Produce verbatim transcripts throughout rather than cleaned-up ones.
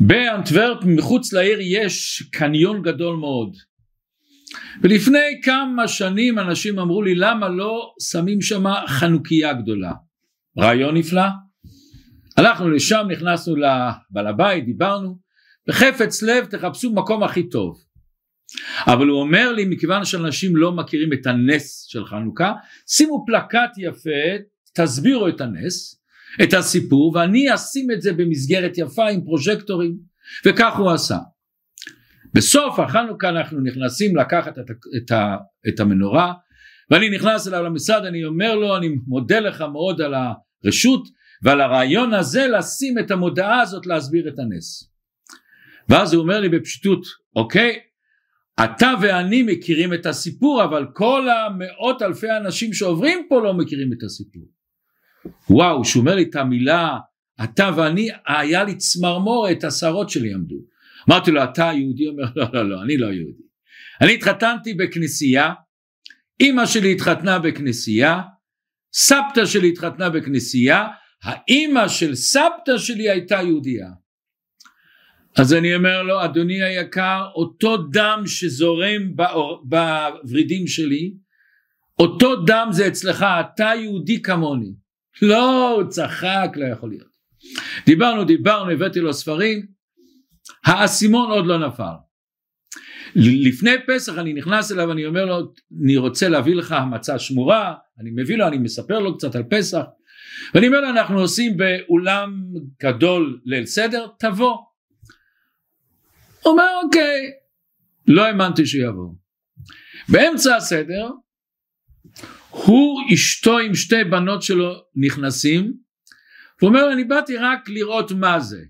באנטוורפ מחוץ לעיר יש קניון גדול מאוד, ולפני כמה שנים אנשים אמרו לי למה לא שמים שם חנוכיה גדולה. רעיון נפלא. הלכנו לשם, נכנסנו לבעל הבית, דיברנו, בחפץ לב תחפשו מקום הכי טוב, אבל הוא אומר לי מכיוון שאנשים לא מכירים את הנס של חנוכה, שימו פלקט יפה, תסבירו את הנס, את הסיפור, ואני אשים את זה במסגרת יפה עם פרוז'קטורים, וכך הוא עשה. בסוף החנוכה אנחנו נכנסים לקחת את, את, את המנורה, ואני נכנס אליו למשרד, אני אומר לו, אני מודה לך מאוד על הרשות ועל הרעיון הזה לשים את המודעה הזאת להסביר את הנס. ואז הוא אומר לי בפשטות, אוקיי, אתה ואני מכירים את הסיפור, אבל כל המאות אלפי האנשים שעוברים פה לא מכירים את הסיפור. וואו, שומר לי את המילה, אתה ואני, היה לי צמרמורת, השערות שלי עמדו. אמרתי לו, אתה יהודי? אומר, לא, לא, לא, אני לא יהודי. אני התחתנתי בכנסייה, אמא שלי התחתנה בכנסייה, סבתא שלי התחתנה בכנסייה, האמא של סבתא שלי הייתה יהודייה. אז אני אומר לו, אדוני היקר, אותו דם שזורם באור, בברידים שלי, אותו דם זה אצלך, אתה יהודי כמוני. לא, הוא צחק, לא יכול להיות. דיברנו, דיברנו, הבאתי לו ספרים, האסימון עוד לא נפל. לפני פסח אני נכנס אליו, אני אומר לו, אני רוצה להביא לך המצה שמורה, אני מביא לו, אני מספר לו קצת על פסח, ואני אומר לו, אנחנו עושים באולם גדול ליל סדר, תבוא. הוא אומר אוקיי, לא האמנתי שיבוא. באמצע הסדר, הוא אשתו עם שתי בנות שלו נכנסים, והוא אומר אני באתי רק לראות מה זה,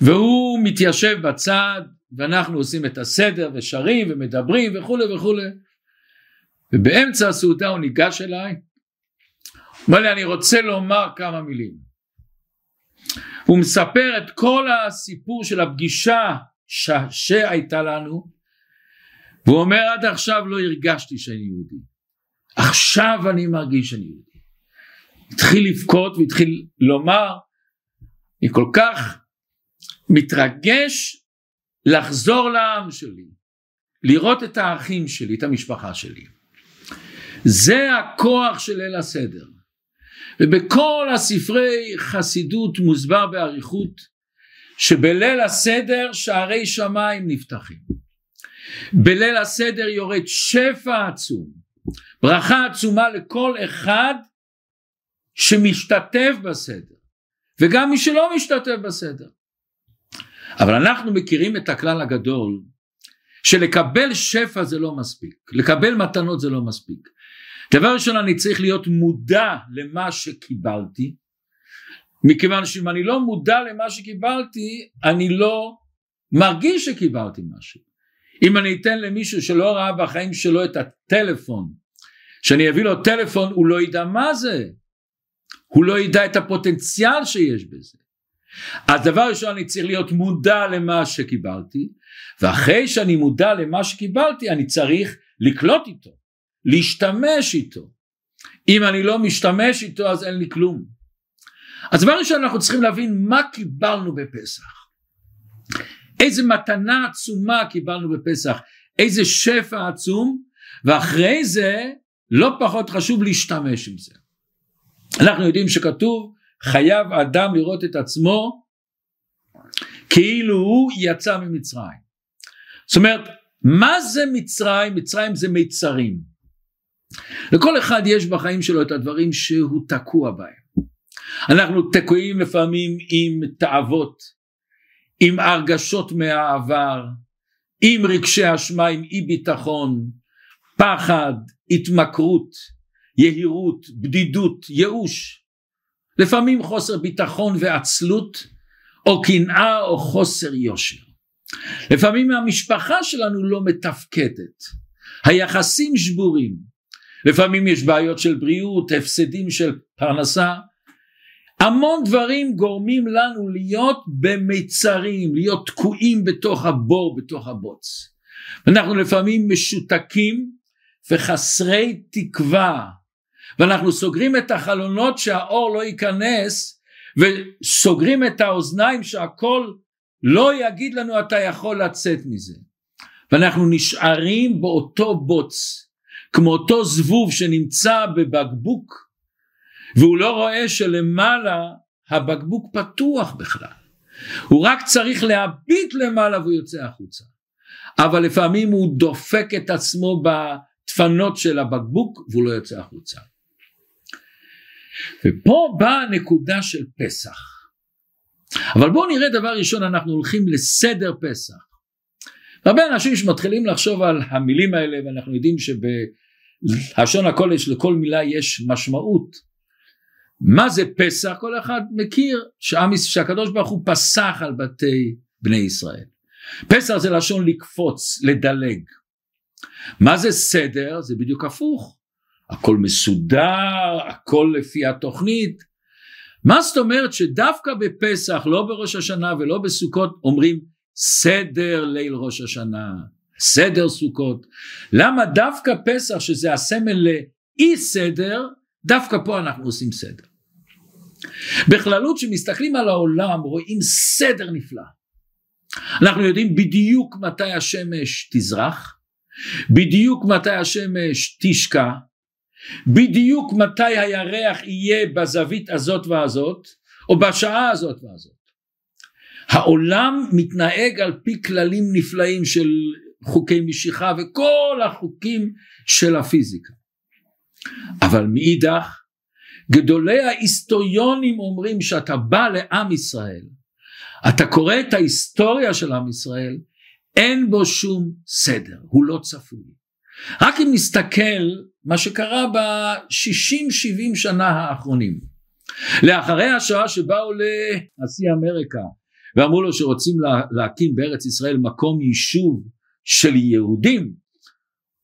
והוא מתיישב בצד, ואנחנו עושים את הסדר ושרים ומדברים וכו' וכו', ובאמצע הסעודה הוא ניגש אליי, הוא אומר לי אני רוצה לומר כמה מילים. הוא מספר את כל הסיפור של הפגישה ש... שהייתה לנו, והוא אומר עד עכשיו לא הרגשתי שאני יהודי, עכשיו אני מרגיש שאני יהודי. התחיל לבכות והתחיל לומר, אני כל כך מתרגש לחזור לעם שלי, לראות את האחים שלי, את המשפחה שלי. זה הכוח של ליל הסדר. ובכל הספרי חסידות מוסבר בעריכות שבליל הסדר שערי שמיים נפתחים, בליל הסדר יורד שפע עצום, ברכה עצומה לכל אחד שמשתתף בסדר וגם מי שלא משתתף בסדר. אבל אנחנו מכירים את הכלל הגדול שלקבל שפע זה לא מספיק, לקבל מתנות זה לא מספיק. דבר ראשון, אני צריך להיות מודע למה שקיבלתי, מכיוון שאם אני לא מודע למה שקיבלתי, אני לא מרגיש שקיבלתי משהו. אם אני אתן למישהו שלא ראה בחיים שלו את הטלפון, שאני אביא לו טלפון, הוא לא ידע מה זה, הוא לא ידע את הפוטנציאל שיש בזה. אז דבר ראשון, אני צריך להיות מודע למה שקיבלתי, ואחרי שאני מודע למה שקיבלתי, אני צריך לקלוט איתו, להשתמש איתו. אם אני לא משתמש איתו אז אין לי כלום. אז דבר ראשון, אנחנו צריכים להבין מה קיבלנו בפסח, איזה מתנה עצומה קיבלנו בפסח, איזה שפע עצום, ואחרי זה לא פחות חשוב להשתמש עם זה. אנחנו יודעים שכתוב חייב אדם לראות את עצמו כאילו הוא יצא ממצרים. זאת אומרת, מה זה מצרים? מצרים זה מיצרים. לכל אחד יש בחיים שלו את הדברים שהוא תקוע בהם. אנחנו תקועים לפעמים עם תאוות, עם הרגשות מהעבר, עם רגשי אשמה, עם אי ביטחון, פחד, התמכרות, יהירות, בדידות, ייאוש, לפעמים חוסר ביטחון ועצלות, או קנאה או חוסר יושר. לפעמים המשפחה שלנו לא מתפקדת, היחסים שבורים, לפעמים יש בעיות של בריאות, הפסדים של פרנסה, המון דברים גורמים לנו להיות במיצרים, להיות תקועים בתוך הבור, בתוך הבוץ. ואנחנו לפעמים משותקים וחסרי תקווה, ואנחנו סוגרים את החלונות שהאור לא ייכנס, וסוגרים את האוזניים שהכל לא יגיד לנו אתה יכול לצאת מזה, ואנחנו נשארים באותו בוץ, כמו אותו זבוב שנמצא בבקבוק והוא לא רואה שלמעלה הבקבוק פתוח בכלל, הוא רק צריך להביט למעלה והוא יוצא החוצה, אבל לפעמים הוא דופק את עצמו בדפנות של הבקבוק והוא לא יוצא החוצה. ופה באה הנקודה של פסח. אבל בואו נראה דבר ראשון, אנחנו הולכים לסדר פסח. הרבה אנשים שמתחילים לחשוב על המילים האלה, ואנחנו יודעים שבלשון הקודש לכל מילה יש משמעות. מה זה פסח? כל אחד מכיר שהקדוש ברוך הוא פסח על בתי בני ישראל. פסח זה לשון לקפוץ, לדלג. מה זה סדר? זה בדיוק הפוך. הכל מסודר, הכל לפי התוכנית. מה זאת אומרת שדווקא בפסח, לא בראש השנה ולא בסוכות, אומרים סדר ליל ראש השנה, סדר סוכות. למה דווקא פסח, שזה הסמל לאי סדר, דווקא פה אנחנו עושים סדר? בכללות שמסתכלים על העולם, רואים סדר נפלא. אנחנו יודעים בדיוק מתי השמש תזרח, בדיוק מתי השמש תשקע, בדיוק מתי הירח יהיה בזווית הזאת והזאת, או בשעה הזאת והזאת. העולם מתנהג על פי כללים נפלאים של חוקי משיכה וכל החוקים של הפיזיקה. אבל מאידך, גדולי ההיסטוריונים אומרים שאתה בא לעם ישראל, אתה קורא את ההיסטוריה של עם ישראל, אין בו שום סדר, הוא לא צפוי. רק אם נסתכל מה שקרה ב-שישים שבעים שנה האחרונים, לאחרי השעה שבאו לנשיא אמריקה ואמרו לו שרוצים להקים בארץ ישראל מקום יישוב של יהודים,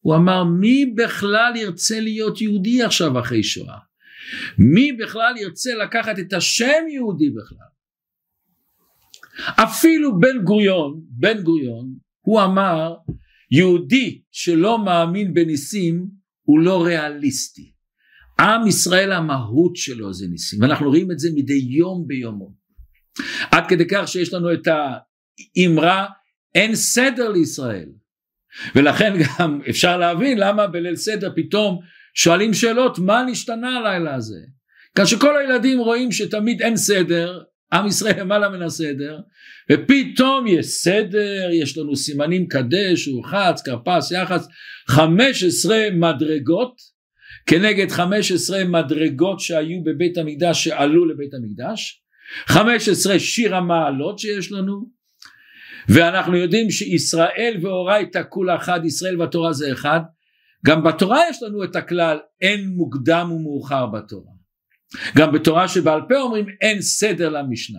הוא אמר מי בכלל ירצה להיות יהודי עכשיו אחרי שואה? מי בכלל ירצה לקחת את השם יהודי בכלל? אפילו בן גוריון, בן גוריון, הוא אמר יהודי שלא מאמין בניסים הוא לא ריאליסטי. עם ישראל המהות שלו זה ניסים, ואנחנו רואים את זה מדי יום ביומו. עד כדי כך שיש לנו את האמרה אין סדר לישראל, ולכן גם אפשר להבין למה בליל סדר פתאום שואלים שאלות מה נשתנה הלילה הזה, כאשר כל הילדים רואים שתמיד אין סדר, עם ישראל למעלה מן הסדר, ופתאום יש סדר, יש לנו סימנים קדש, ורחץ, כרפס, יחס, חמש עשרה מדרגות, כנגד חמש עשרה מדרגות שהיו בבית המקדש, שעלו לבית המקדש, חמש עשרה שיר המעלות שיש לנו, ואנחנו יודעים שישראל ואורייתא כולה אחד, ישראל והתורה זה אחד, גם בתורה יש לנו את הכלל, אין מוקדם ומאוחר בתורה. גם בתורה שבעל פה אומרים אין סדר למשנה.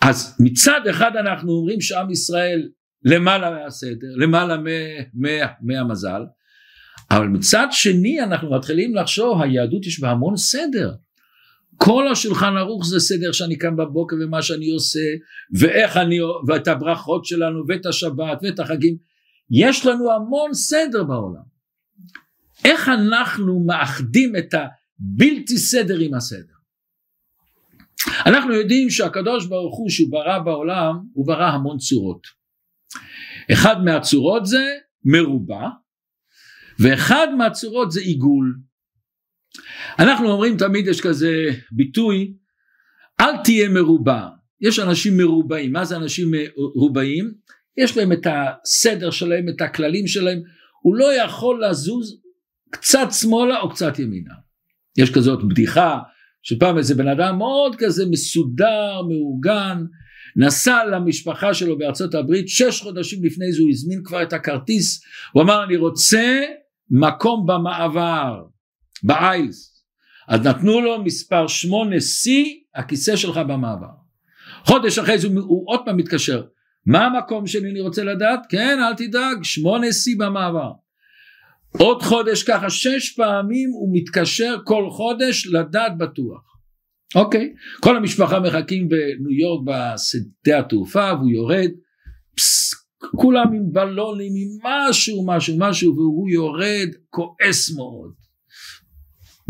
אז מצד אחד אנחנו אומרים שעם ישראל למעלה מהסדר, למעלה מהמזל, אבל מצד שני אנחנו מתחילים לחשוב היהדות יש בה המון סדר. כל השולחן ערוך זה סדר, שאני קם בבוקר ומה שאני עושה ואיך אני, ואת הברכות שלנו ואת השבת ואת החגים, יש לנו המון סדר בעולם. איך אנחנו מאחדים את ה בלתי סדר עם הסדר? אנחנו יודעים שהקדוש ברוך הוא שהוא ברא בעולם, הוא ברא המון צורות. אחד מהצורות זה מרובע, ואחד מהצורות זה עיגול. אנחנו אומרים תמיד, יש כזה ביטוי, אל תהיה מרובע. יש אנשים מרובעים. מה זה אנשים מרובעים? יש להם את הסדר שלהם, את הכללים שלהם, הוא לא יכול לזוז קצת שמאלה או קצת ימינה. יש כזאת בדיחה שפעם איזה בן אדם מאוד כזה מסודר, מאורגן, נסע למשפחה שלו בארצות הברית, שש חודשים לפני זה הוא הזמין כבר את הכרטיס, הוא אמר אני רוצה מקום במעבר, באיילס, אז נתנו לו מספר שמונה סי, הכיסא שלך במעבר. חודש אחרי זה הוא עוד פעם מתקשר, מה המקום שלי אני רוצה לדעת? כן, אל תדאג, שמונה סי במעבר. עוד חודש ככה, שש פעמים הוא מתקשר כל חודש לדעת בטוח. אוקיי, כל המשפחה מחכים בניו יורק בשדה התעופה והוא יורד, פס, כולם עם בלונים, עם משהו, משהו, משהו, והוא יורד כועס מאוד.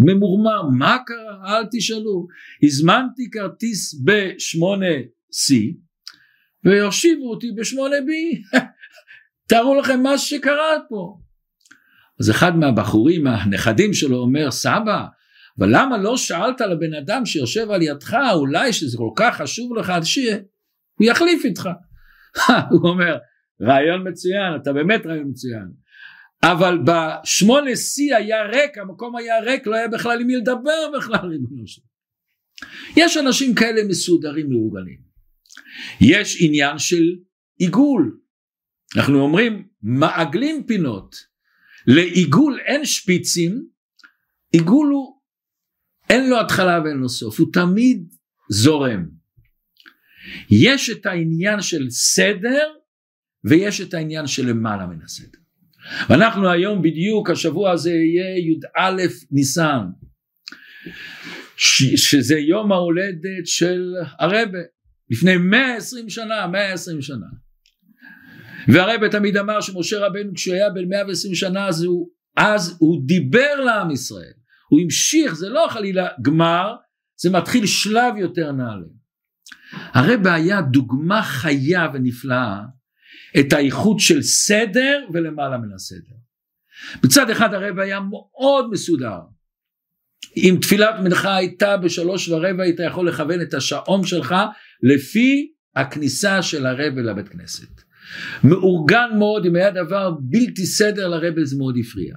ממורמר, מה קרה? אל תשאלו. הזמנתי כרטיס ב-שמונה סי ויושיבו אותי ב-שמונה בי. תארו לכם מה שקרה פה. אז אחד מהבחורים, הנכדים שלו, אומר, סבא, אבל למה לא שאלת לבן אדם שיושב על ידך, אולי שזה כל כך חשוב לך, שהוא יחליף איתך. הוא אומר, רעיון מצוין, אתה באמת רעיון מצוין. אבל ב-שמונה סי היה ריק, המקום היה ריק, לא היה בכלל עם מי לדבר בכלל. יש אנשים כאלה מסודרים מאורגנים. יש עניין של עיגול. אנחנו אומרים, מעגלים פינות. לעיגול אין שפיצים, עיגול הוא, אין לו התחלה ואין לו סוף, הוא תמיד זורם. יש את העניין של סדר, ויש את העניין של למעלה מן הסדר. ואנחנו היום בדיוק, השבוע הזה יהיה י"א ניסן, ש- שזה יום ההולדת של הרב, לפני מאה ועשרים שנה, מאה ועשרים שנה. והרב תמיד אמר שמשה רבנו כשהוא היה בן מאה ועשרים שנה, אז הוא, אז הוא דיבר לעם ישראל, הוא המשיך, זה לא חלילה גמר, זה מתחיל שלב יותר נעלה. הרב היה דוגמה חיה ונפלאה, את האיכות של סדר ולמעלה מן הסדר. בצד אחד הרב היה מאוד מסודר, אם תפילת מנחה הייתה בשלוש ורבע, היית יכול לכוון את השעון שלך, לפי הכניסה של הרב לבית כנסת. מאורגן מאוד, אם היה דבר בלתי סדר לרב זה מאוד הפריע.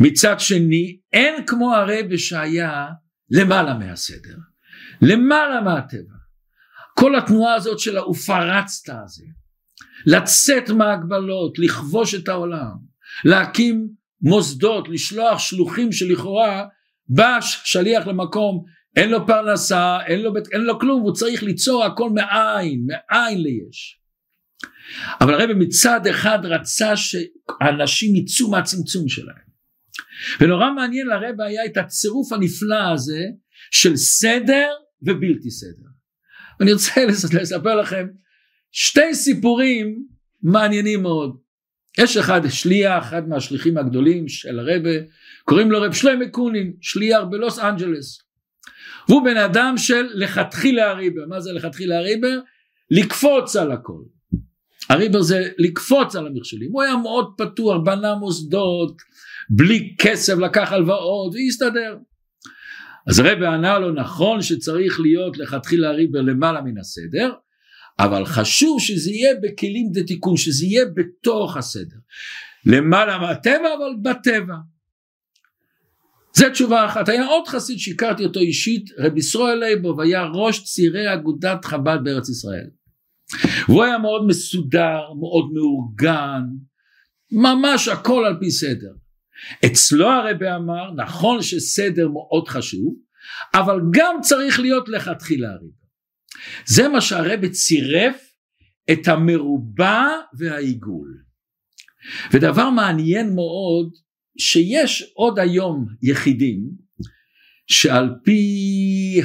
מצד שני, אין כמו הרב שהיה למעלה מהסדר, למעלה מהטבע. כל התנועה הזאת של האופרצת הזה, לצאת מהגבלות, לכבוש את העולם, להקים מוסדות, לשלוח שלוחים שלכאורה בא שליח למקום, אין לו פרנסה, אין לו, אין לו כלום, הוא צריך ליצור הכל מאין, מאין ליש. אבל הרב מצד אחד רצה שאנשים יצאו מהצמצום שלהם. ונורא מעניין לרב היה את הצירוף הנפלא הזה של סדר ובלתי סדר. ואני רוצה לספר לכם שתי סיפורים מעניינים מאוד. יש אחד שליח, אחד מהשליחים הגדולים של הרב, קוראים לו רב שלמה קונין, שליח בלוס אנג'לס. הוא בן אדם של לכתחילה הריבר. מה זה לכתחילה הריבר? לקפוץ על הכל. הריבר זה לקפוץ על המכשולים, הוא היה מאוד פתוח, בנה מוסדות, בלי כסף, לקח הלוואות, והסתדר. אז הרב ענה לו, נכון שצריך להיות לכתחילה הריבר למעלה מן הסדר, אבל חשוב שזה יהיה בכלים דתיקון, שזה יהיה בתוך הסדר. למעלה מהטבע, אבל בטבע. זו תשובה אחת. היה עוד חסיד שהכרתי אותו אישית, רב ישראל לייבוב, היה ראש צירי אגודת חב"ד בארץ ישראל. והוא היה מאוד מסודר, מאוד מאורגן, ממש הכל על פי סדר. אצלו הרב אמר, נכון שסדר מאוד חשוב, אבל גם צריך להיות לכתחילה הריבר. זה מה שהרב צירף את המרובע והעיגול. ודבר מעניין מאוד, שיש עוד היום יחידים, שעל פי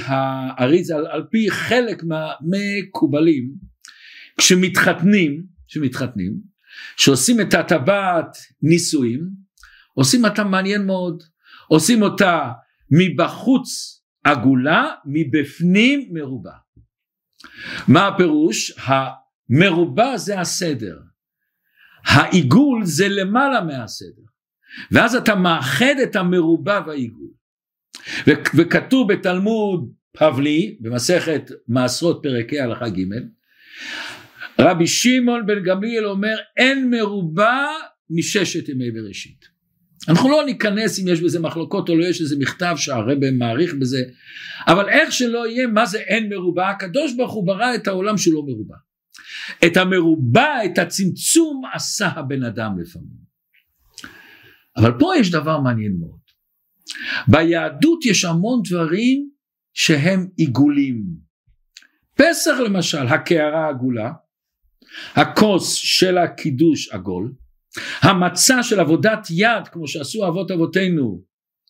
האריז, על, על פי חלק מהמקובלים, כשמתחתנים, כשמתחתנים, שעושים את הטבעת נישואים, עושים אותה מעניין מאוד, עושים אותה מבחוץ עגולה, מבפנים מרובע. מה הפירוש? המרובע זה הסדר, העיגול זה למעלה מהסדר, ואז אתה מאחד את המרובע והעיגול. ו- וכתוב בתלמוד פבלי, במסכת מעשרות פרקי הלכה ג', רבי שמעון בן גמליאל אומר, אין מרובע מששת ימי בראשית. אנחנו לא ניכנס אם יש בזה מחלוקות או לא, יש איזה מכתב שהרבא מעריך בזה, אבל איך שלא יהיה, מה זה אין מרובע? הקדוש ברוך הוא ברא את העולם שלא מרובע. את המרובע, את הצמצום עשה הבן אדם לפעמים. אבל פה יש דבר מעניין מאוד. ביהדות יש המון דברים שהם עיגולים. פסח למשל, הקערה עגולה, הכוס של הקידוש עגול, המצע של עבודת יד כמו שעשו אבות אבותינו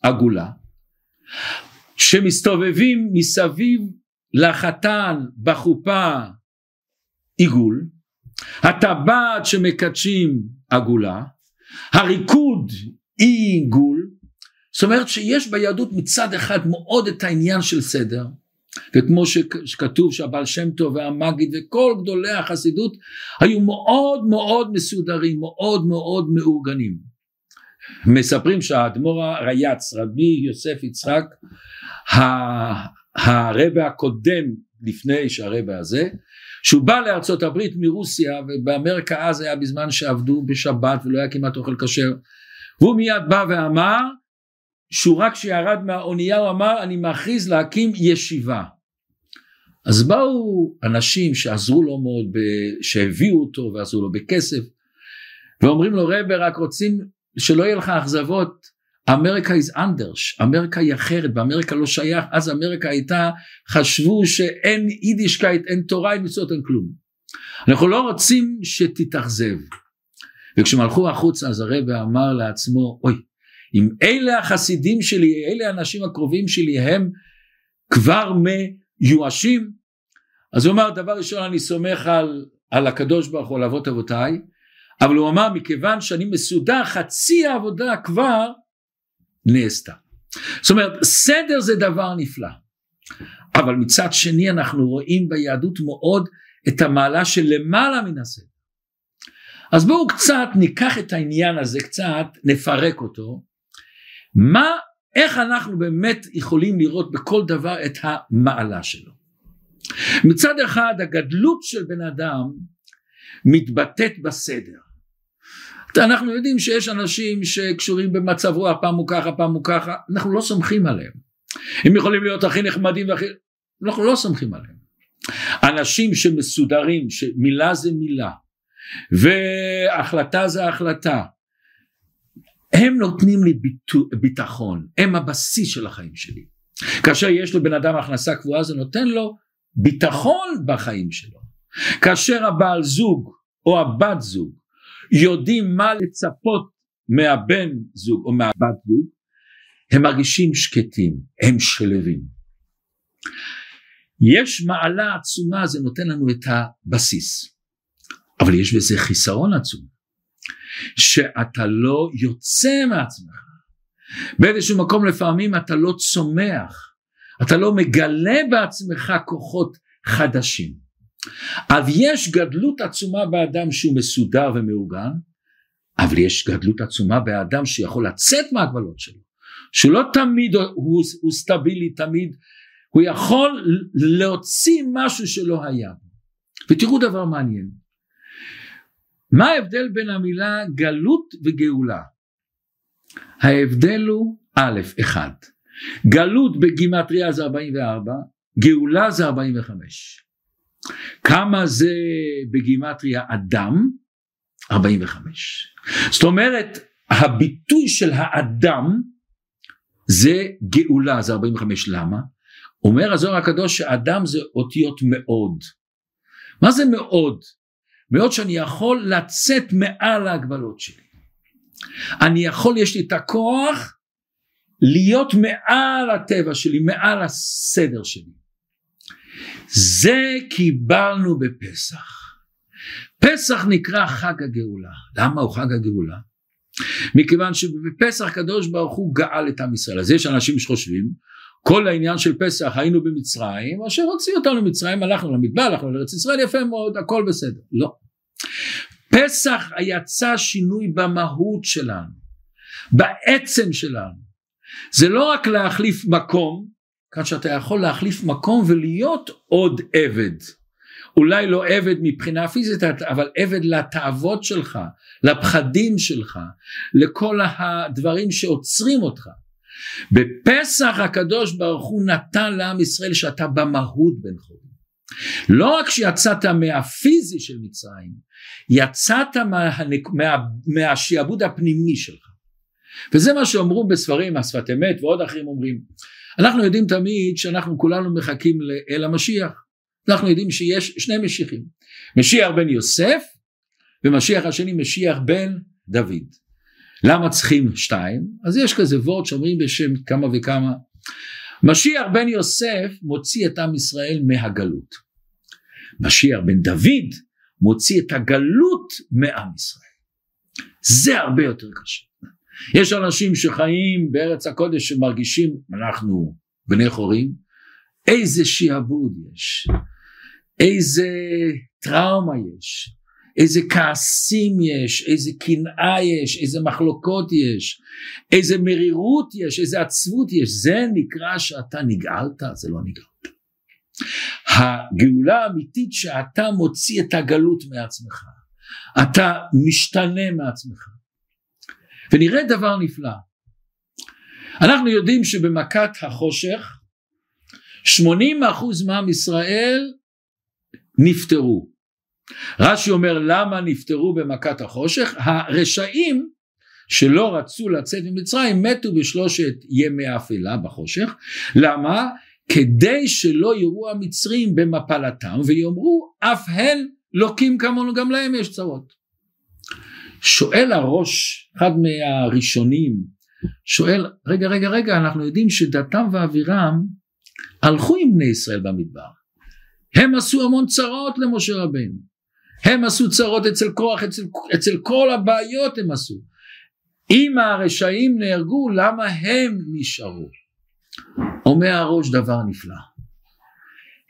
עגולה, שמסתובבים מסביב לחתן בחופה עיגול, הטבעת שמקדשים עגולה, הריקוד עיגול, זאת אומרת שיש ביהדות מצד אחד מאוד את העניין של סדר, וכמו שכתוב שהבעל שם טוב והמגיד וכל גדולי החסידות היו מאוד מאוד מסודרים, מאוד מאוד מאורגנים. מספרים שהאדמו"ר הריי"צ, רבי יוסף יצחק, הרבע הקודם לפני שהרבע הזה, שהוא בא לארצות הברית מרוסיה, ובאמריקה אז היה בזמן שעבדו בשבת ולא היה כמעט אוכל כשר, והוא מיד בא ואמר, שהוא רק שירד מהאונייה הוא אמר אני מכריז להקים ישיבה. אז באו אנשים שעזרו לו מאוד, שהביאו אותו ועזרו לו בכסף, ואומרים לו רבי רק רוצים שלא יהיה לך אכזבות, אמריקה is anders, אמריקה היא אחרת, באמריקה לא שייך, אז אמריקה הייתה, חשבו שאין יידישקייט, אין תורה, אין מצוות, אין כלום, אנחנו לא רוצים שתתאכזב. וכשהם הלכו החוצה אז הרבי אמר לעצמו, אוי, אם אלה החסידים שלי, אלה האנשים הקרובים שלי, הם כבר מיואשים, אז הוא אמר, דבר ראשון אני סומך על, על הקדוש ברוך הוא, על אבות אבותיי, אבל הוא אמר, מכיוון שאני מסודר, חצי העבודה כבר נעשתה. זאת אומרת, סדר זה דבר נפלא, אבל מצד שני אנחנו רואים ביהדות מאוד את המעלה של למעלה מן הסדר. אז בואו קצת ניקח את העניין הזה, קצת נפרק אותו, מה, איך אנחנו באמת יכולים לראות בכל דבר את המעלה שלו. מצד אחד הגדלות של בן אדם מתבטאת בסדר. אנחנו יודעים שיש אנשים שקשורים במצב רוח, פעם הוא ככה, פעם הוא ככה, אנחנו לא סומכים עליהם. הם יכולים להיות הכי נחמדים והכי, אנחנו לא סומכים עליהם. אנשים שמסודרים, שמילה זה מילה, והחלטה זה החלטה, הם נותנים לי ביטחון, הם הבסיס של החיים שלי. כאשר יש לבן אדם הכנסה קבועה זה נותן לו ביטחון בחיים שלו. כאשר הבעל זוג או הבת זוג יודעים מה לצפות מהבן זוג או מהבת זוג, הם מרגישים שקטים, הם שלווים. יש מעלה עצומה, זה נותן לנו את הבסיס, אבל יש בזה חיסרון עצום, שאתה לא יוצא מעצמך, באיזשהו מקום לפעמים אתה לא צומח, אתה לא מגלה בעצמך כוחות חדשים. אז יש גדלות עצומה באדם שהוא מסודר ומאורגן, אבל יש גדלות עצומה באדם שיכול לצאת מהגבלות שלו, שהוא לא תמיד הוא, הוא סטבילי, תמיד הוא יכול להוציא משהו שלא היה. ותראו דבר מעניין, מה ההבדל בין המילה גלות וגאולה? ההבדל הוא א' אחד. גלות בגימטריה זה ארבעים וארבע, גאולה זה ארבעים וחמש. כמה זה בגימטריה אדם? ארבעים וחמש. זאת אומרת, הביטוי של האדם זה גאולה, זה ארבעים וחמש. למה? אומר הזוהר הקדוש שאדם זה אותיות מאוד. מה זה מאוד? מאוד שאני יכול לצאת מעל ההגבלות שלי, אני יכול, יש לי את הכוח להיות מעל הטבע שלי, מעל הסדר שלי. זה קיבלנו בפסח. פסח נקרא חג הגאולה. למה הוא חג הגאולה? מכיוון שבפסח הקדוש ברוך הוא גאל את עם ישראל. אז יש אנשים שחושבים כל העניין של פסח, היינו במצרים, אשר הוציא אותנו ממצרים, הלכנו למדבר, הלכנו לארץ ישראל, יפה מאוד, הכל בסדר. לא. פסח יצא שינוי במהות שלנו, בעצם שלנו. זה לא רק להחליף מקום, כאן שאתה יכול להחליף מקום ולהיות עוד עבד. אולי לא עבד מבחינה פיזית, אבל עבד לתאוות שלך, לפחדים שלך, לכל הדברים שעוצרים אותך. בפסח הקדוש ברוך הוא נתן לעם ישראל שאתה במהות בן חורין. לא רק שיצאת מהפיזי של מצרים, יצאת מה, מה, מהשיעבוד הפנימי שלך. וזה מה שאומרו בספרים, השפת אמת ועוד אחרים אומרים. אנחנו יודעים תמיד שאנחנו כולנו מחכים אל המשיח. אנחנו יודעים שיש שני משיחים, משיח בן יוסף ומשיח השני משיח בן דוד. למה צריכים שתיים? אז יש כזה וורד שאומרים בשם כמה וכמה. משיח בן יוסף מוציא את עם ישראל מהגלות. משיח בן דוד מוציא את הגלות מעם ישראל. זה הרבה יותר קשה. יש אנשים שחיים בארץ הקודש שמרגישים, אנחנו בני חורים, איזה שיעבוד יש, איזה טראומה יש, איזה כעסים יש, איזה קנאה יש, איזה מחלוקות יש, איזה מרירות יש, איזה עצבות יש. זה נקרא שאתה נגאלת, זה לא נגאלת. הגאולה האמיתית שאתה מוציא את הגלות מעצמך, אתה משתנה מעצמך. ונראה דבר נפלא. אנחנו יודעים שבמכת החושך, שמונים אחוז מעם ישראל נפטרו. רש"י אומר, למה נפטרו במכת החושך? הרשעים שלא רצו לצאת ממצרים מתו בשלושת ימי האפלה בחושך. למה? כדי שלא יראו המצרים במפלתם ויאמרו אף הן לוקים כמונו, גם להם יש צרות. שואל הראש, אחד מהראשונים, שואל, רגע רגע רגע, אנחנו יודעים שדתם ואבירם הלכו עם בני ישראל במדבר, הם עשו המון צרות למשה רבנו, הם עשו צרות אצל כוח, אצל, אצל כל הבעיות הם עשו. אם הרשעים נהרגו, למה הם נשארו? אומר הראש דבר נפלא,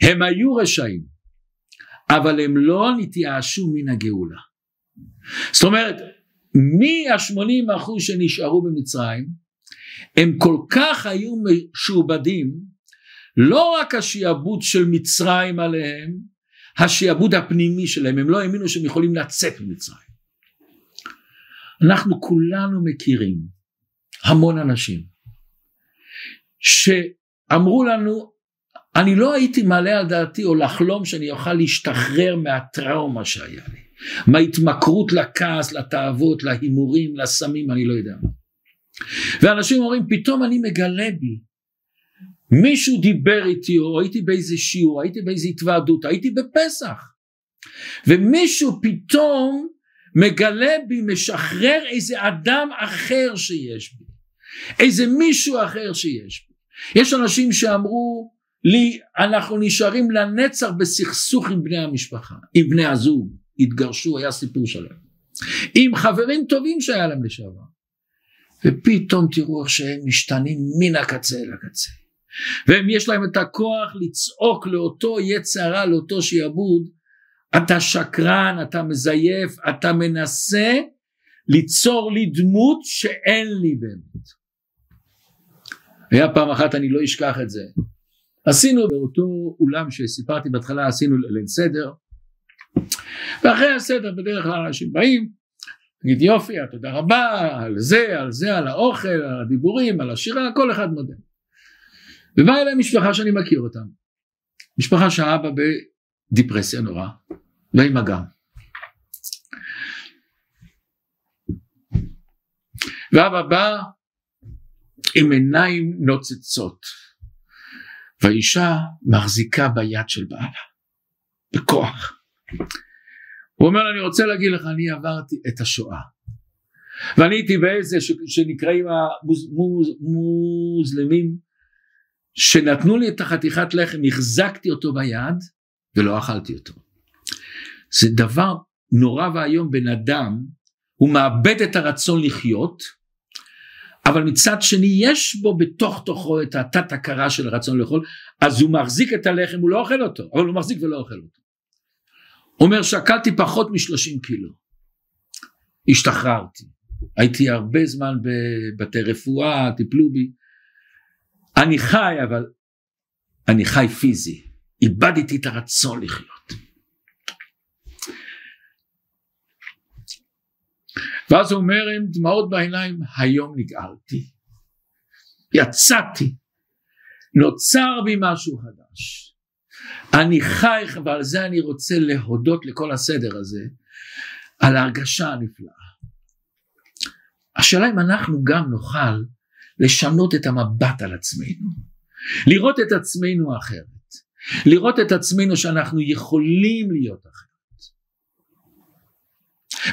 הם היו רשעים, אבל הם לא נתייאשו מן הגאולה. זאת אומרת, מי ה-שמונים אחוז שנשארו במצרים, הם כל כך היו משועבדים, לא רק השיעבוד של מצרים עליהם, השיעבוד הפנימי שלהם, הם לא האמינו שהם יכולים לצאת ממצרים. אנחנו כולנו מכירים המון אנשים שאמרו לנו, אני לא הייתי מעלה על דעתי או לחלום שאני אוכל להשתחרר מהטראומה שהיה לי, מההתמכרות לכעס, לתאוות, להימורים, לסמים, אני לא יודע. ואנשים אומרים, פתאום אני מגלה בי, מישהו דיבר איתי, או הייתי באיזה שיעור, הייתי באיזה התוועדות, הייתי בפסח, ומישהו פתאום מגלה בי, משחרר איזה אדם אחר שיש בי, איזה מישהו אחר שיש בי. יש אנשים שאמרו לי, אנחנו נשארים לנצח בסכסוך עם בני המשפחה, עם בני הזוג, התגרשו, היה סיפור שלהם, עם חברים טובים שהיה להם לשעבר, ופתאום תראו איך שהם משתנים מן הקצה אל הקצה, והם יש להם את הכוח לצעוק לאותו יצרה, לאותו שיעבוד, אתה שקרן, אתה מזייף, אתה מנסה ליצור לי דמות שאין לי באמת. היה פעם אחת, אני לא אשכח את זה, עשינו באותו אולם שסיפרתי בהתחלה, עשינו ליל סדר, ואחרי הסדר בדרך כלל אנשים באים, נגיד יופי, תודה רבה, על זה, על זה, על האוכל, על הדיבורים, על השירה, כל אחד מודה. ובאה אליי משפחה שאני מכיר אותם, משפחה שהאבא בדיפרסיה נורא, ועם אגם. ואבא בא עם עיניים נוצצות, והאישה מחזיקה ביד של בעלה, בכוח. הוא אומר, אני רוצה להגיד לך, אני עברתי את השואה, ואני הייתי באיזה ש... שנקראים המוזלמים, המוז... שנתנו לי את החתיכת לחם, החזקתי אותו ביד ולא אכלתי אותו. זה דבר נורא והיום, בן אדם הוא מאבד את הרצון לחיות, אבל מצד שני יש בו בתוך תוכו את התת הכרה של הרצון לאכול, אז הוא מחזיק את הלחם, הוא לא אוכל אותו, אבל הוא מחזיק ולא אוכל אותו. אומר, שקלתי פחות מ-שלושים קילו, השתחררתי, הייתי הרבה זמן בבתי רפואה, טיפלו בי, אני חי, אבל אני חי פיזי, איבדתי את הרצון לחיות. ואז הוא אומר עם דמעות בעיניים, היום נגאלתי, יצאתי, נוצר בי משהו חדש, אני חי, ועל זה אני רוצה להודות לכל הסדר הזה, על ההרגשה הנפלאה. השאלה אם אנחנו גם נוכל לשנות את המבט על עצמנו, לראות את עצמנו אחרת, לראות את עצמנו שאנחנו יכולים להיות אחרת.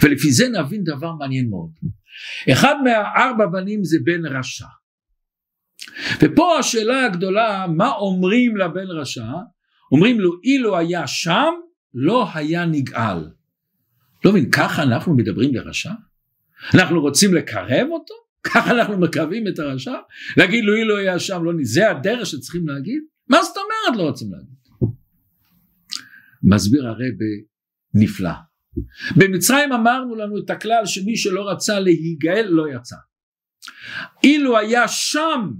ולפי זה נבין דבר מעניין מאוד. אחד מהארבע בנים זה בן רשע, ופה השאלה הגדולה, מה אומרים לבן רשע? אומרים לו, אילו היה שם לא היה נגאל. לא מבין, ככה אנחנו מדברים לרשע? אנחנו רוצים לקרב אותו? ככה אנחנו מקווים את הרשע, להגיד לו אילו היה שם, לא, זה הדרך שצריכים להגיד? מה זאת אומרת לא רוצים להגיד? מסביר הרב נפלא. במצרים אמרנו לנו את הכלל שמי שלא רצה להיגאל לא יצא. אילו היה שם,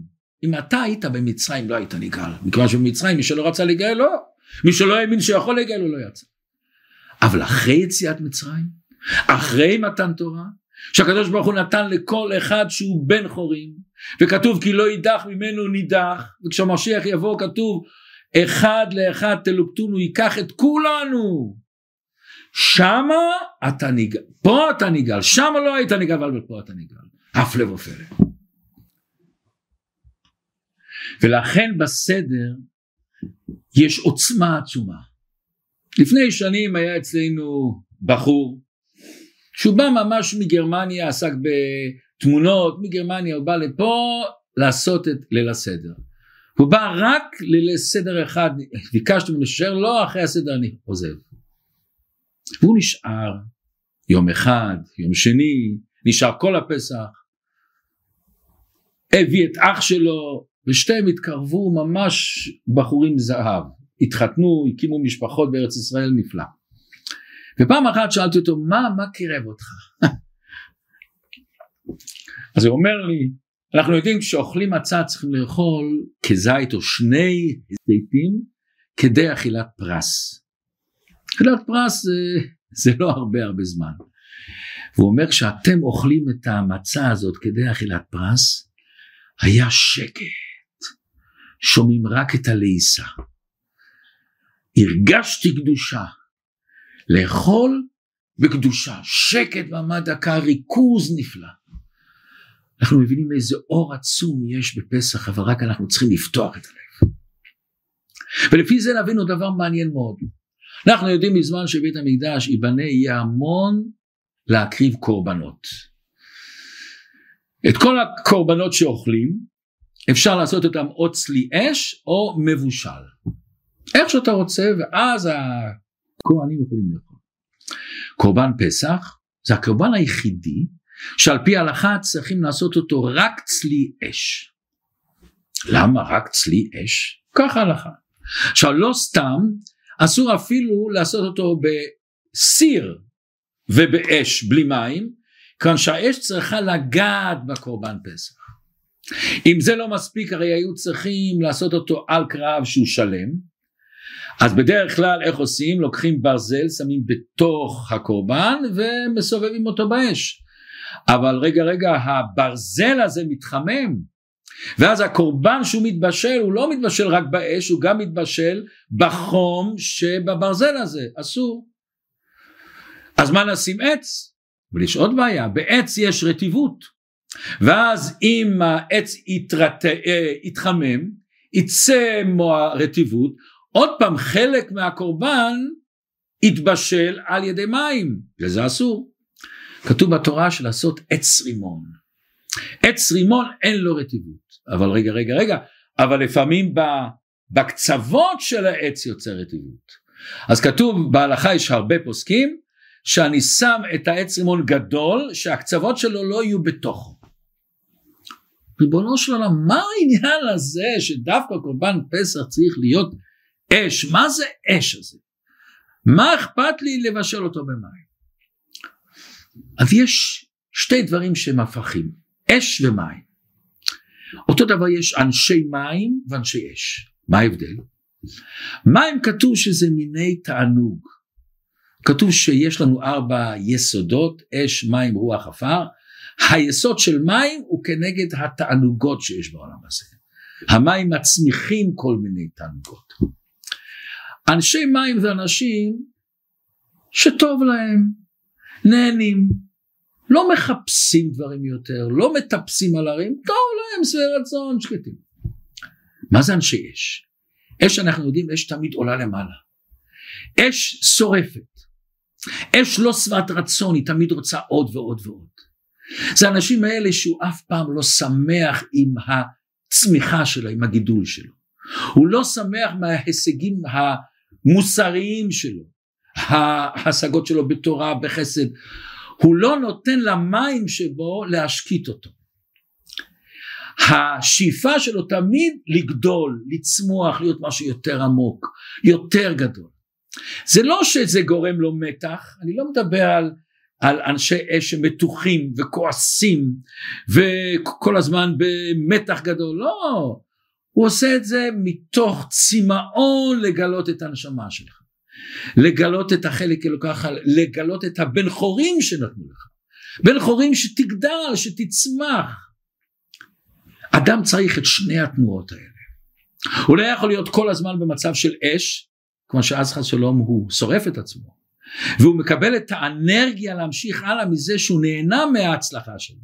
אם אתה היית במצרים לא היית נגאל, מכיוון שבמצרים מי שלא רצה להיגאל לא, מי שלא האמין שיכול להיגאל הוא לא יצא. אבל אחרי יציאת מצרים, אחרי מתן תורה, שהקדוש ברוך הוא נתן לכל אחד שהוא בן חורים, וכתוב כי לא יידח ממנו נידח, וכשמשיח יבוא כתוב אחד לאחד תלוקטונו, ייקח את כולנו, שמה אתה ניגל, פה אתה ניגל, שמה לא היית ניגל, אבל פה אתה ניגל, הפלא ופלא. ולכן בסדר יש עוצמה עצומה. לפני שנים היה אצלנו בחור שהוא בא ממש מגרמניה, עסק בתמונות מגרמניה, הוא בא לפה לעשות את ליל הסדר, הוא בא רק ליל סדר אחד, ביקשתי לשאר לו, אחרי הסדר אני עוזב. והוא נשאר יום אחד, יום שני, נשאר כל הפסח, הביא את אח שלו ושתיהם התקרבו ממש בחורים זהב, התחתנו, הקימו משפחות בארץ ישראל נפלא. ופעם אחת שאלתי אותו, מה, מה קירב אותך? אז הוא אומר לי, אנחנו יודעים כשאוכלים מצה צריכים לאכול כזית או שני זיתים כדי אכילת פרס. אכילת פרס זה, זה לא הרבה הרבה זמן. והוא אומר שאתם אוכלים את המצה הזאת כדי אכילת פרס, היה שקט, שומעים רק את הלעיסה. הרגשתי קדושה, לאכול בקדושה, שקט ממש דקה, ריכוז נפלא. אנחנו מבינים איזה אור עצום יש בפסח, אבל רק אנחנו צריכים לפתוח את הלב. ולפי זה נבינו דבר מעניין מאוד. אנחנו יודעים מזמן שבית המקדש ייבנה יהיה המון להקריב קורבנות. את כל הקורבנות שאוכלים אפשר לעשות אותם או צלי אש או מבושל. איך שאתה רוצה, ואז הכהנים יכולים לאכול. קורבן פסח זה הקורבן היחידי שעל פי ההלכה צריכים לעשות אותו רק צלי אש. למה רק צלי אש? ככה ההלכה. עכשיו לא סתם, אסור אפילו לעשות אותו בסיר ובאש בלי מים, כאן שהאש צריכה לגעת בקורבן פסח. אם זה לא מספיק, הרי היו צריכים לעשות אותו על קרב שהוא שלם, אז בדרך כלל איך עושים? לוקחים ברזל, שמים בתוך הקורבן ומסובבים אותו באש. אבל רגע רגע, הברזל הזה מתחמם, ואז הקורבן שהוא מתבשל, הוא לא מתבשל רק באש, הוא גם מתבשל בחום שבברזל הזה, אסור. אז מה נשים עץ? אבל יש עוד בעיה, בעץ יש רטיבות, ואז אם העץ יתרט... יתחמם, יצא מהרטיבות, עוד פעם חלק מהקורבן יתבשל על ידי מים, וזה אסור. כתוב בתורה של לעשות עץ רימון, עץ רימון אין לו רטיבות, אבל רגע רגע רגע, אבל לפעמים בקצוות של העץ יוצא רטיבות. אז כתוב בהלכה, יש הרבה פוסקים, שאני שם את העץ רימון גדול, שהקצוות שלו לא יהיו בתוכו. ריבונו של עולם, מה העניין הזה שדווקא קורבן פסח צריך להיות אש? מה זה אש הזה? מה אכפת לי לבשל אותו במים? אז יש שתי דברים שמפכים, אש ומים. אותו דבר יש אנשי מים ואנשי אש. מה ההבדל? מים כתוב שזה מיני תענוג. כתוב שיש לנו ארבע יסודות, אש, מים, רוח, עפר. היסוד של מים הוא כנגד התענוגות שיש בעולם הזה. המים מצמיחים כל מיני תענוגות. אנשי מים זה אנשים שטוב להם, נהנים, לא מחפשים דברים יותר, לא מטפסים על הרים, טוב להם, סבי רצון, שקטים. מה זה אנשי אש? אש, אנחנו יודעים, אש תמיד עולה למעלה. אש שורפת. אש לא שבעת רצון, היא תמיד רוצה עוד ועוד ועוד. זה האנשים האלה שהוא אף פעם לא שמח עם הצמיחה שלו, עם הגידול שלו. הוא לא שמח מההישגים המוסריים שלו, ההשגות שלו בתורה, בחסד. הוא לא נותן למים שבו להשקיט אותו. השאיפה שלו תמיד לגדול, לצמוח, להיות משהו יותר עמוק, יותר גדול. זה לא שזה גורם לו מתח, אני לא מדבר על, על אנשי אש שמתוחים וכועסים וכל הזמן במתח גדול, לא, הוא עושה את זה מתוך צמאון לגלות את הנשמה שלך, לגלות את החלק אלוקך, לגלות את הבן חורים שנתנו לך, בן חורים שתגדל, שתצמח. אדם צריך את שני התנועות האלה. הוא לא יכול להיות כל הזמן במצב של אש, כמו שאז חס שלום הוא שורף את עצמו, והוא מקבל את האנרגיה להמשיך הלאה מזה שהוא נהנה מההצלחה שלו.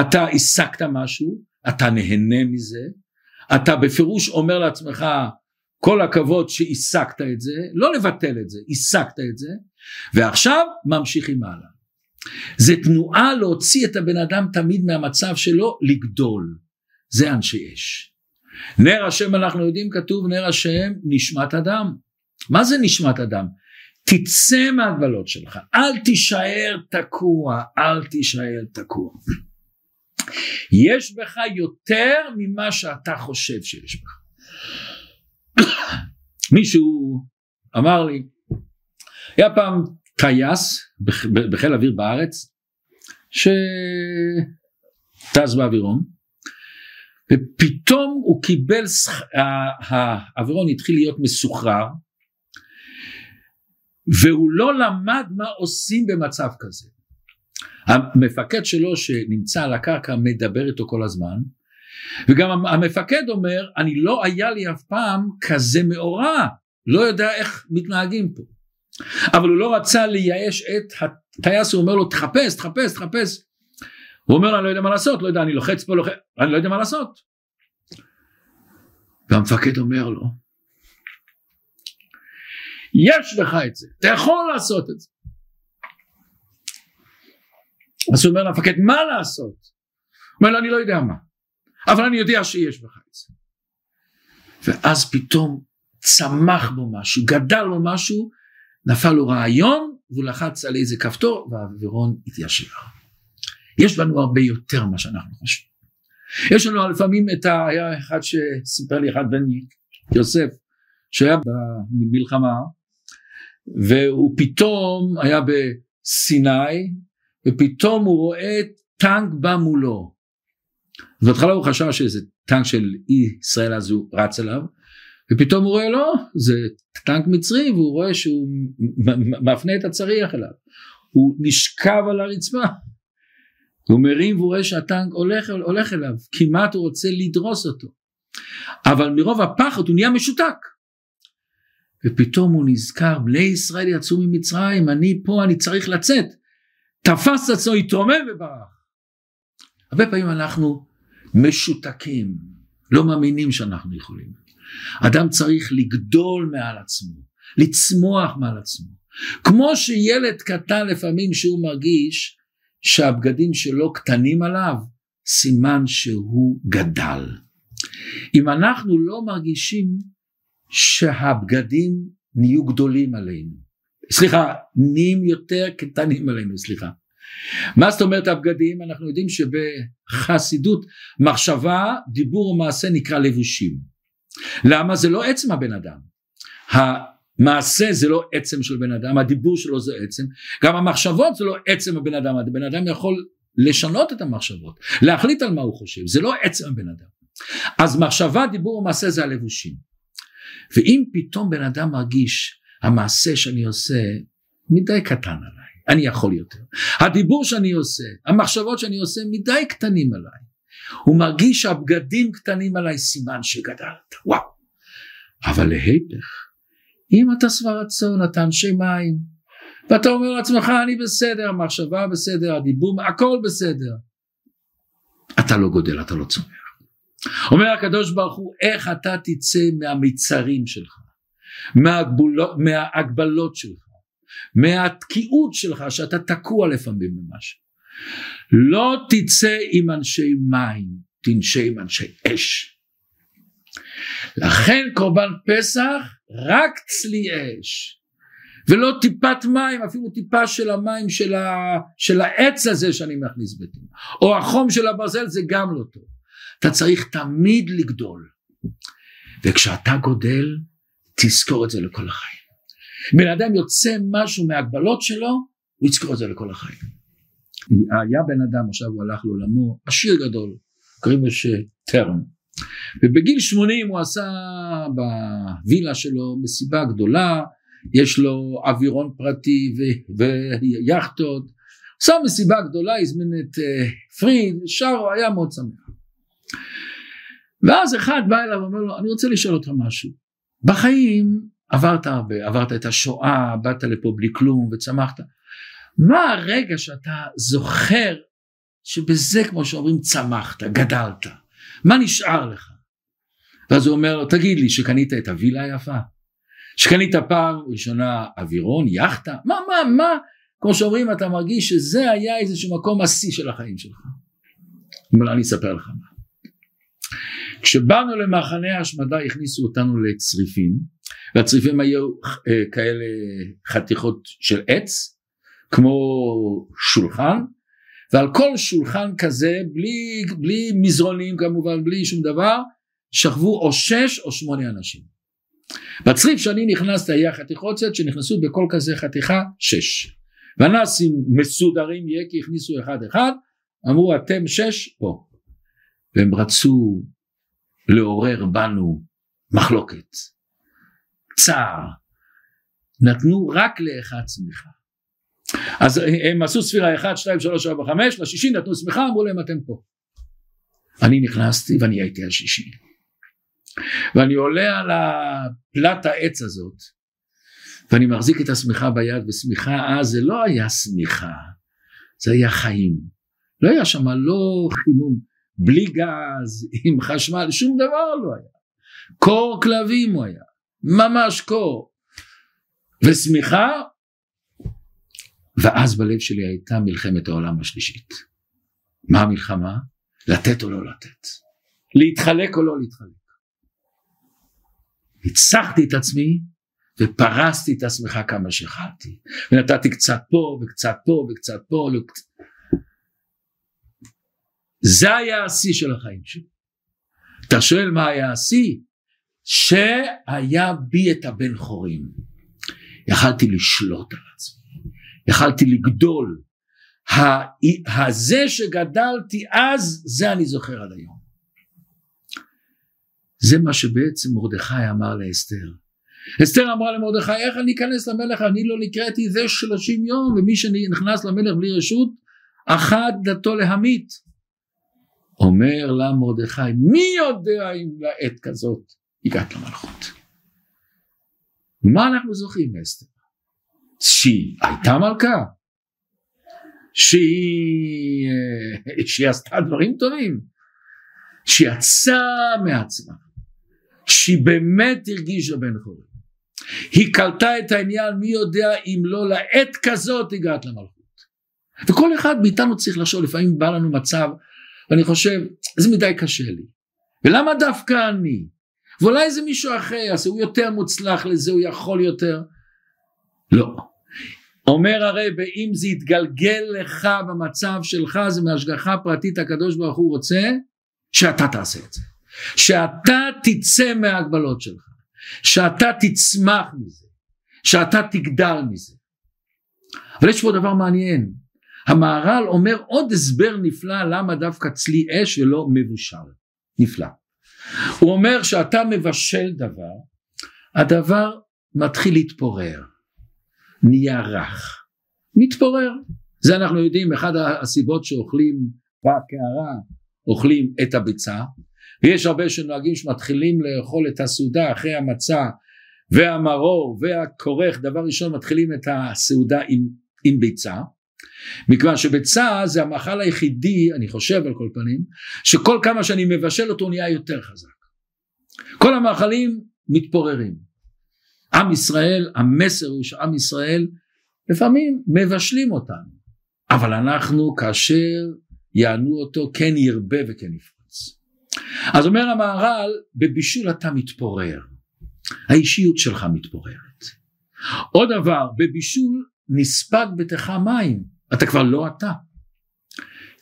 אתה עסקת משהו, אתה נהנה מזה, אתה בפירוש אומר לעצמך, כל הכבוד שעסקת את זה, לא לבטל את זה, עסקת את זה, ועכשיו ממשיכים הלאה. זה תנועה להוציא את הבן אדם תמיד מהמצב שלו לגדול. זה אנשי אש. נר השם, אנחנו יודעים, כתוב נר השם נשמת אדם. מה זה נשמת אדם? תצא מהגבלות שלך, אל תישאר תקוע, אל תישאר תקוע. יש בך יותר ממה שאתה חושב שיש בך. מישהו אמר לי, היה פעם טייס בחיל אוויר בארץ, שטס באווירון, ופתאום הוא קיבל, האווירון התחיל להיות מסוחרר, והוא לא למד מה עושים במצב כזה. המפקד שלו שנמצא על הקרקע מדבר איתו כל הזמן, וגם המפקד אומר, אני לא היה לי אף פעם כזה מאורע, לא יודע איך מתנהגים פה. אבל הוא לא רצה לייאש את הטייס, הוא אומר לו תחפש, תחפש, תחפש. הוא אומר, אני לא יודע מה לעשות, לא יודע, אני לוחץ פה, לוחץ, אני לא יודע מה לעשות. והמפקד אומר לו, יש לך את זה, אתה יכול לעשות את זה. אז הוא אומר למפקד, מה לעשות? הוא אומר לו, אני לא יודע מה, אבל אני יודע שיש לך את זה. ואז פתאום צמח בו משהו, גדל בו משהו, נפל לו רעיון, והוא לחץ על איזה כפתור, והאווירון התיישר. יש לנו הרבה יותר מה שאנחנו חושבים. יש לנו לפעמים את ה... היה אחד שסיפר לי, אחד בן יוסף, שהיה במלחמה, והוא פתאום היה בסיני, ופתאום הוא רואה טנק בא מולו. ובהתחלה הוא חשב שזה טנק של ישראל, אז הוא רץ אליו, ופתאום הוא רואה לו, זה טנק מצרי, והוא רואה שהוא מפנה את הצריח אליו. הוא נשכב על הרצפה, הוא מרים והוא רואה שהטנק הולך, הולך אליו, כמעט הוא רוצה לדרוס אותו, אבל מרוב הפחד הוא נהיה משותק, ופתאום הוא נזכר, בני ישראל יצאו ממצרים, אני פה, אני צריך לצאת, תפס עצמו, התרומם וברח. הרבה פעמים אנחנו משותקים, לא מאמינים שאנחנו יכולים. אדם צריך לגדול מעל עצמו, לצמוח מעל עצמו, כמו שילד קטן לפעמים שהוא מרגיש, שהבגדים שלו קטנים עליו, סימן שהוא גדל. אם אנחנו לא מרגישים שהבגדים נהיו גדולים עלינו, סליחה, נהיים יותר קטנים עלינו, סליחה. מה זאת אומרת הבגדים? אנחנו יודעים שבחסידות מחשבה, דיבור ומעשה נקרא לבושים. למה? זה לא עצם הבן אדם. ה... מעשה זה לא עצם של בן אדם, הדיבור שלו זה עצם, גם המחשבות זה לא עצם הבן אדם, הבן אדם יכול לשנות את המחשבות, להחליט על מה הוא חושב, זה לא עצם הבן אדם. אז מחשבה, דיבור ומעשה זה הלבושים. ואם פתאום בן אדם מרגיש, המעשה שאני עושה מדי קטן עליי, אני יכול יותר, הדיבור שאני עושה, המחשבות שאני עושה מדי קטנים עליי, הוא מרגיש שהבגדים קטנים עליי, סימן שגדלת, וואו. אבל להיפך, אם אתה שבע רצון, אתה אנשי מים, ואתה אומר לעצמך, אני בסדר, המחשבה בסדר, הדיבור, הכל בסדר, אתה לא גודל, אתה לא צומח. אומר הקדוש ברוך הוא, איך אתה תצא מהמצרים שלך, מהגבולות, מהגבלות שלך, מהתקיעות שלך, שאתה תקוע לפעמים במשהו. לא תצא עם אנשי מים, תנשא עם אנשי אש. לכן קורבן פסח רק צלי אש ולא טיפת מים, אפילו טיפה של המים של, ה... של העץ הזה שאני מכניס בתים, או החום של הברזל, זה גם לא טוב. אתה צריך תמיד לגדול, וכשאתה גודל תזכור את זה לכל החיים. בן אדם יוצא משהו מהגבלות שלו, הוא יזכור את זה לכל החיים. היה בן אדם, עכשיו הוא הלך לעולמו, עשיר גדול, קוראים לזה טרם, ובגיל שמונים הוא עשה בווילה שלו מסיבה גדולה, יש לו אווירון פרטי ויאכטות, עשה מסיבה גדולה, הזמין את פריד, שר, הוא היה מאוד שמח. ואז אחד בא אליו ואומר לו, אני רוצה לשאול אותך משהו, בחיים עברת הרבה, עברת את השואה, באת לפה בלי כלום וצמחת, מה הרגע שאתה זוכר שבזה כמו שאומרים צמחת, גדלת, מה נשאר לך? ואז הוא אומר לו, תגיד לי, שקנית את הווילה היפה, שקנית פעם ראשונה אווירון, יחתה, מה מה מה, כמו שאומרים אתה מרגיש שזה היה איזשהו מקום השיא של החיים שלך. אבל אני אספר לך מה, כשבאנו למחנה ההשמדה הכניסו אותנו לצריפים, והצריפים היו אה, כאלה חתיכות של עץ כמו שולחן, ועל כל שולחן כזה בלי, בלי מזרונים כמובן, בלי שום דבר, שכבו או שש או שמונה אנשים. בצריף שאני נכנסתי היה חתיכות צד שנכנסו בכל כזה חתיכה שש, והנאסים מסודרים יהיה כי הכניסו אחד אחד, אמרו אתם שש פה, והם רצו לעורר בנו מחלוקת, צער, נתנו רק לאחד צמיחה. אז הם עשו ספירה אחת, שתיים, שלוש, ארבע, חמש, לשישי נתנו צמיחה, אמרו להם אתם פה. אני נכנסתי ואני הייתי השישי, ואני עולה על הפלט העץ הזאת, ואני מחזיק את השמיכה ביד, ושמיכה אז זה לא היה שמיכה, זה היה חיים, לא היה שם לא חימום, בלי גז, עם חשמל, שום דבר לא היה. קור כלבים הוא היה, ממש קור. ושמיכה, ואז בלב שלי הייתה מלחמת העולם השלישית. מה המלחמה? לתת או לא לתת. להתחלק או לא להתחלק. הצחתי את עצמי, ופרסתי את השמיכה כמה שחלתי. ונתתי קצת פה, וקצת פה, וקצת פה, וקצת... זה היה השיא של החיים שלי. אתה שואל מה היה השיא? שהיה בי את הבן חורים. יכלתי לשלוט על עצמי. יכלתי לגדול. הזה שגדלתי אז, זה אני זוכר עד היום. זה מה שבעצם מרדכי אמר לאסתר. אסתר אמרה למרדכי, איך אני אכנס למלך? אני לא נקראתי זה שלושים יום, ומי שנכנס למלך בלי רשות, אחד דתו להמית. אומר לה מרדכי, מי יודע אם לעת כזאת הגעת למלכות? מה אנחנו זוכים אסתר? שהיא הייתה מלכה, שהיא, שהיא עשתה דברים טובים, שהיא יצאה מעצמה, שהיא באמת הרגישה בן חורים, היא קלטה את העניין, מי יודע אם לא לעת כזאת הגעת למלכות. וכל אחד מאיתנו צריך לשאול, לפעמים בא לנו מצב ואני חושב, זה מדי קשה לי, ולמה דווקא אני? ואולי זה מישהו אחר, אז הוא יותר מוצלח לזה, הוא יכול יותר. לא. אומר הרי, ואם זה יתגלגל לך במצב שלך, זה מהשגחה פרטית, הקדוש ברוך הוא רוצה, שאתה תעשה את זה. שאתה תצא מההגבלות שלך, שאתה תצמח מזה, שאתה תגדל מזה. אבל יש פה דבר מעניין, המהר"ל אומר עוד הסבר נפלא למה דווקא צלי אש ולא מבושל. נפלא. הוא אומר שאתה מבשל דבר, הדבר מתחיל להתפורר, נהיה רך, מתפורר. זה אנחנו יודעים, אחד הסיבות שאוכלים בקערה, אוכלים את הביצה, ויש הרבה שנוהגים שמתחילים לאכול את הסעודה אחרי המצה והמרור והקורך, דבר ראשון מתחילים את הסעודה עם, עם ביצה, מכיוון שביצה זה המאכל היחידי, אני חושב על כל פנים, שכל כמה שאני מבשל אותו נהיה יותר חזק. כל המאכלים מתפוררים. עם ישראל, המסר הוא שעם ישראל לפעמים מבשלים אותנו, אבל אנחנו כאשר יענו אותו כן ירבה וכן יפרץ. אז אומר המהר"ל, בבישול אתה מתפורר, האישיות שלך מתפוררת. עוד דבר, בבישול נספג בתך מים, אתה כבר לא אתה.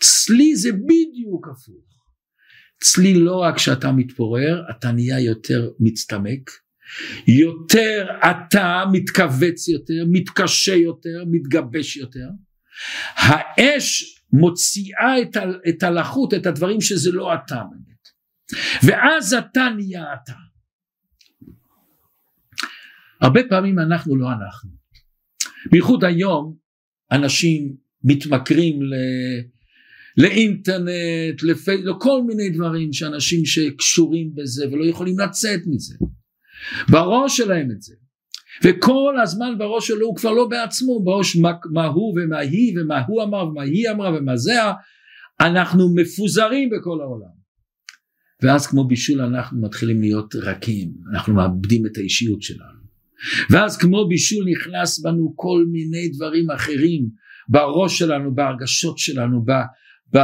צלי זה בדיוק הפוך. אצלי לא רק שאתה מתפורר, אתה נהיה יותר מצטמק, יותר אתה מתכווץ יותר, מתקשה יותר, מתגבש יותר. האש מוציאה את, ה- את הלחות, את הדברים שזה לא אתה באמת. ואז אתה נהיה אתה. הרבה פעמים אנחנו לא אנחנו. בייחוד היום אנשים מתמכרים ל... לאינטרנט, לפי... לכל מיני דברים שאנשים שקשורים בזה ולא יכולים לצאת מזה. בראש שלהם את זה. וכל הזמן בראש שלו הוא כבר לא בעצמו, בראש מה, מה הוא ומה היא ומה הוא אמר ומה היא אמרה ומה זה, אנחנו מפוזרים בכל העולם. ואז כמו בישול אנחנו מתחילים להיות רכים, אנחנו מאבדים את האישיות שלנו. ואז כמו בישול נכנס בנו כל מיני דברים אחרים, בראש שלנו, בהרגשות שלנו, ב, ב,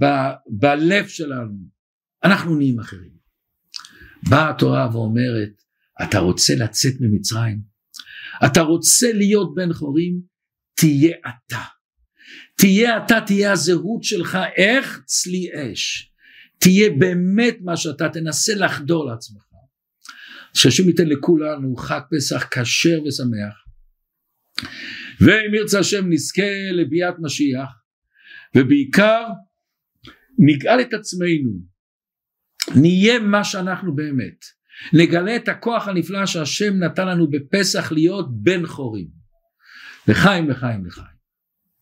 ב, בלב שלנו, אנחנו נהיים אחרים. באה התורה ואומרת, אתה רוצה לצאת ממצרים? אתה רוצה להיות בן חורים? תהיה אתה. תהיה אתה, תהיה הזהות שלך, איך? צלי אש. תהיה באמת מה שאתה, תנסה לחדור לעצמך. שהשם ייתן לכולנו חג פסח כשר ושמח. ואם ירצה השם נזכה לביאת משיח, ובעיקר נגאל את עצמנו, נהיה מה שאנחנו באמת, נגלה את הכוח הנפלא שהשם נתן לנו בפסח להיות בן חורים. לחיים, לחיים, לחיים.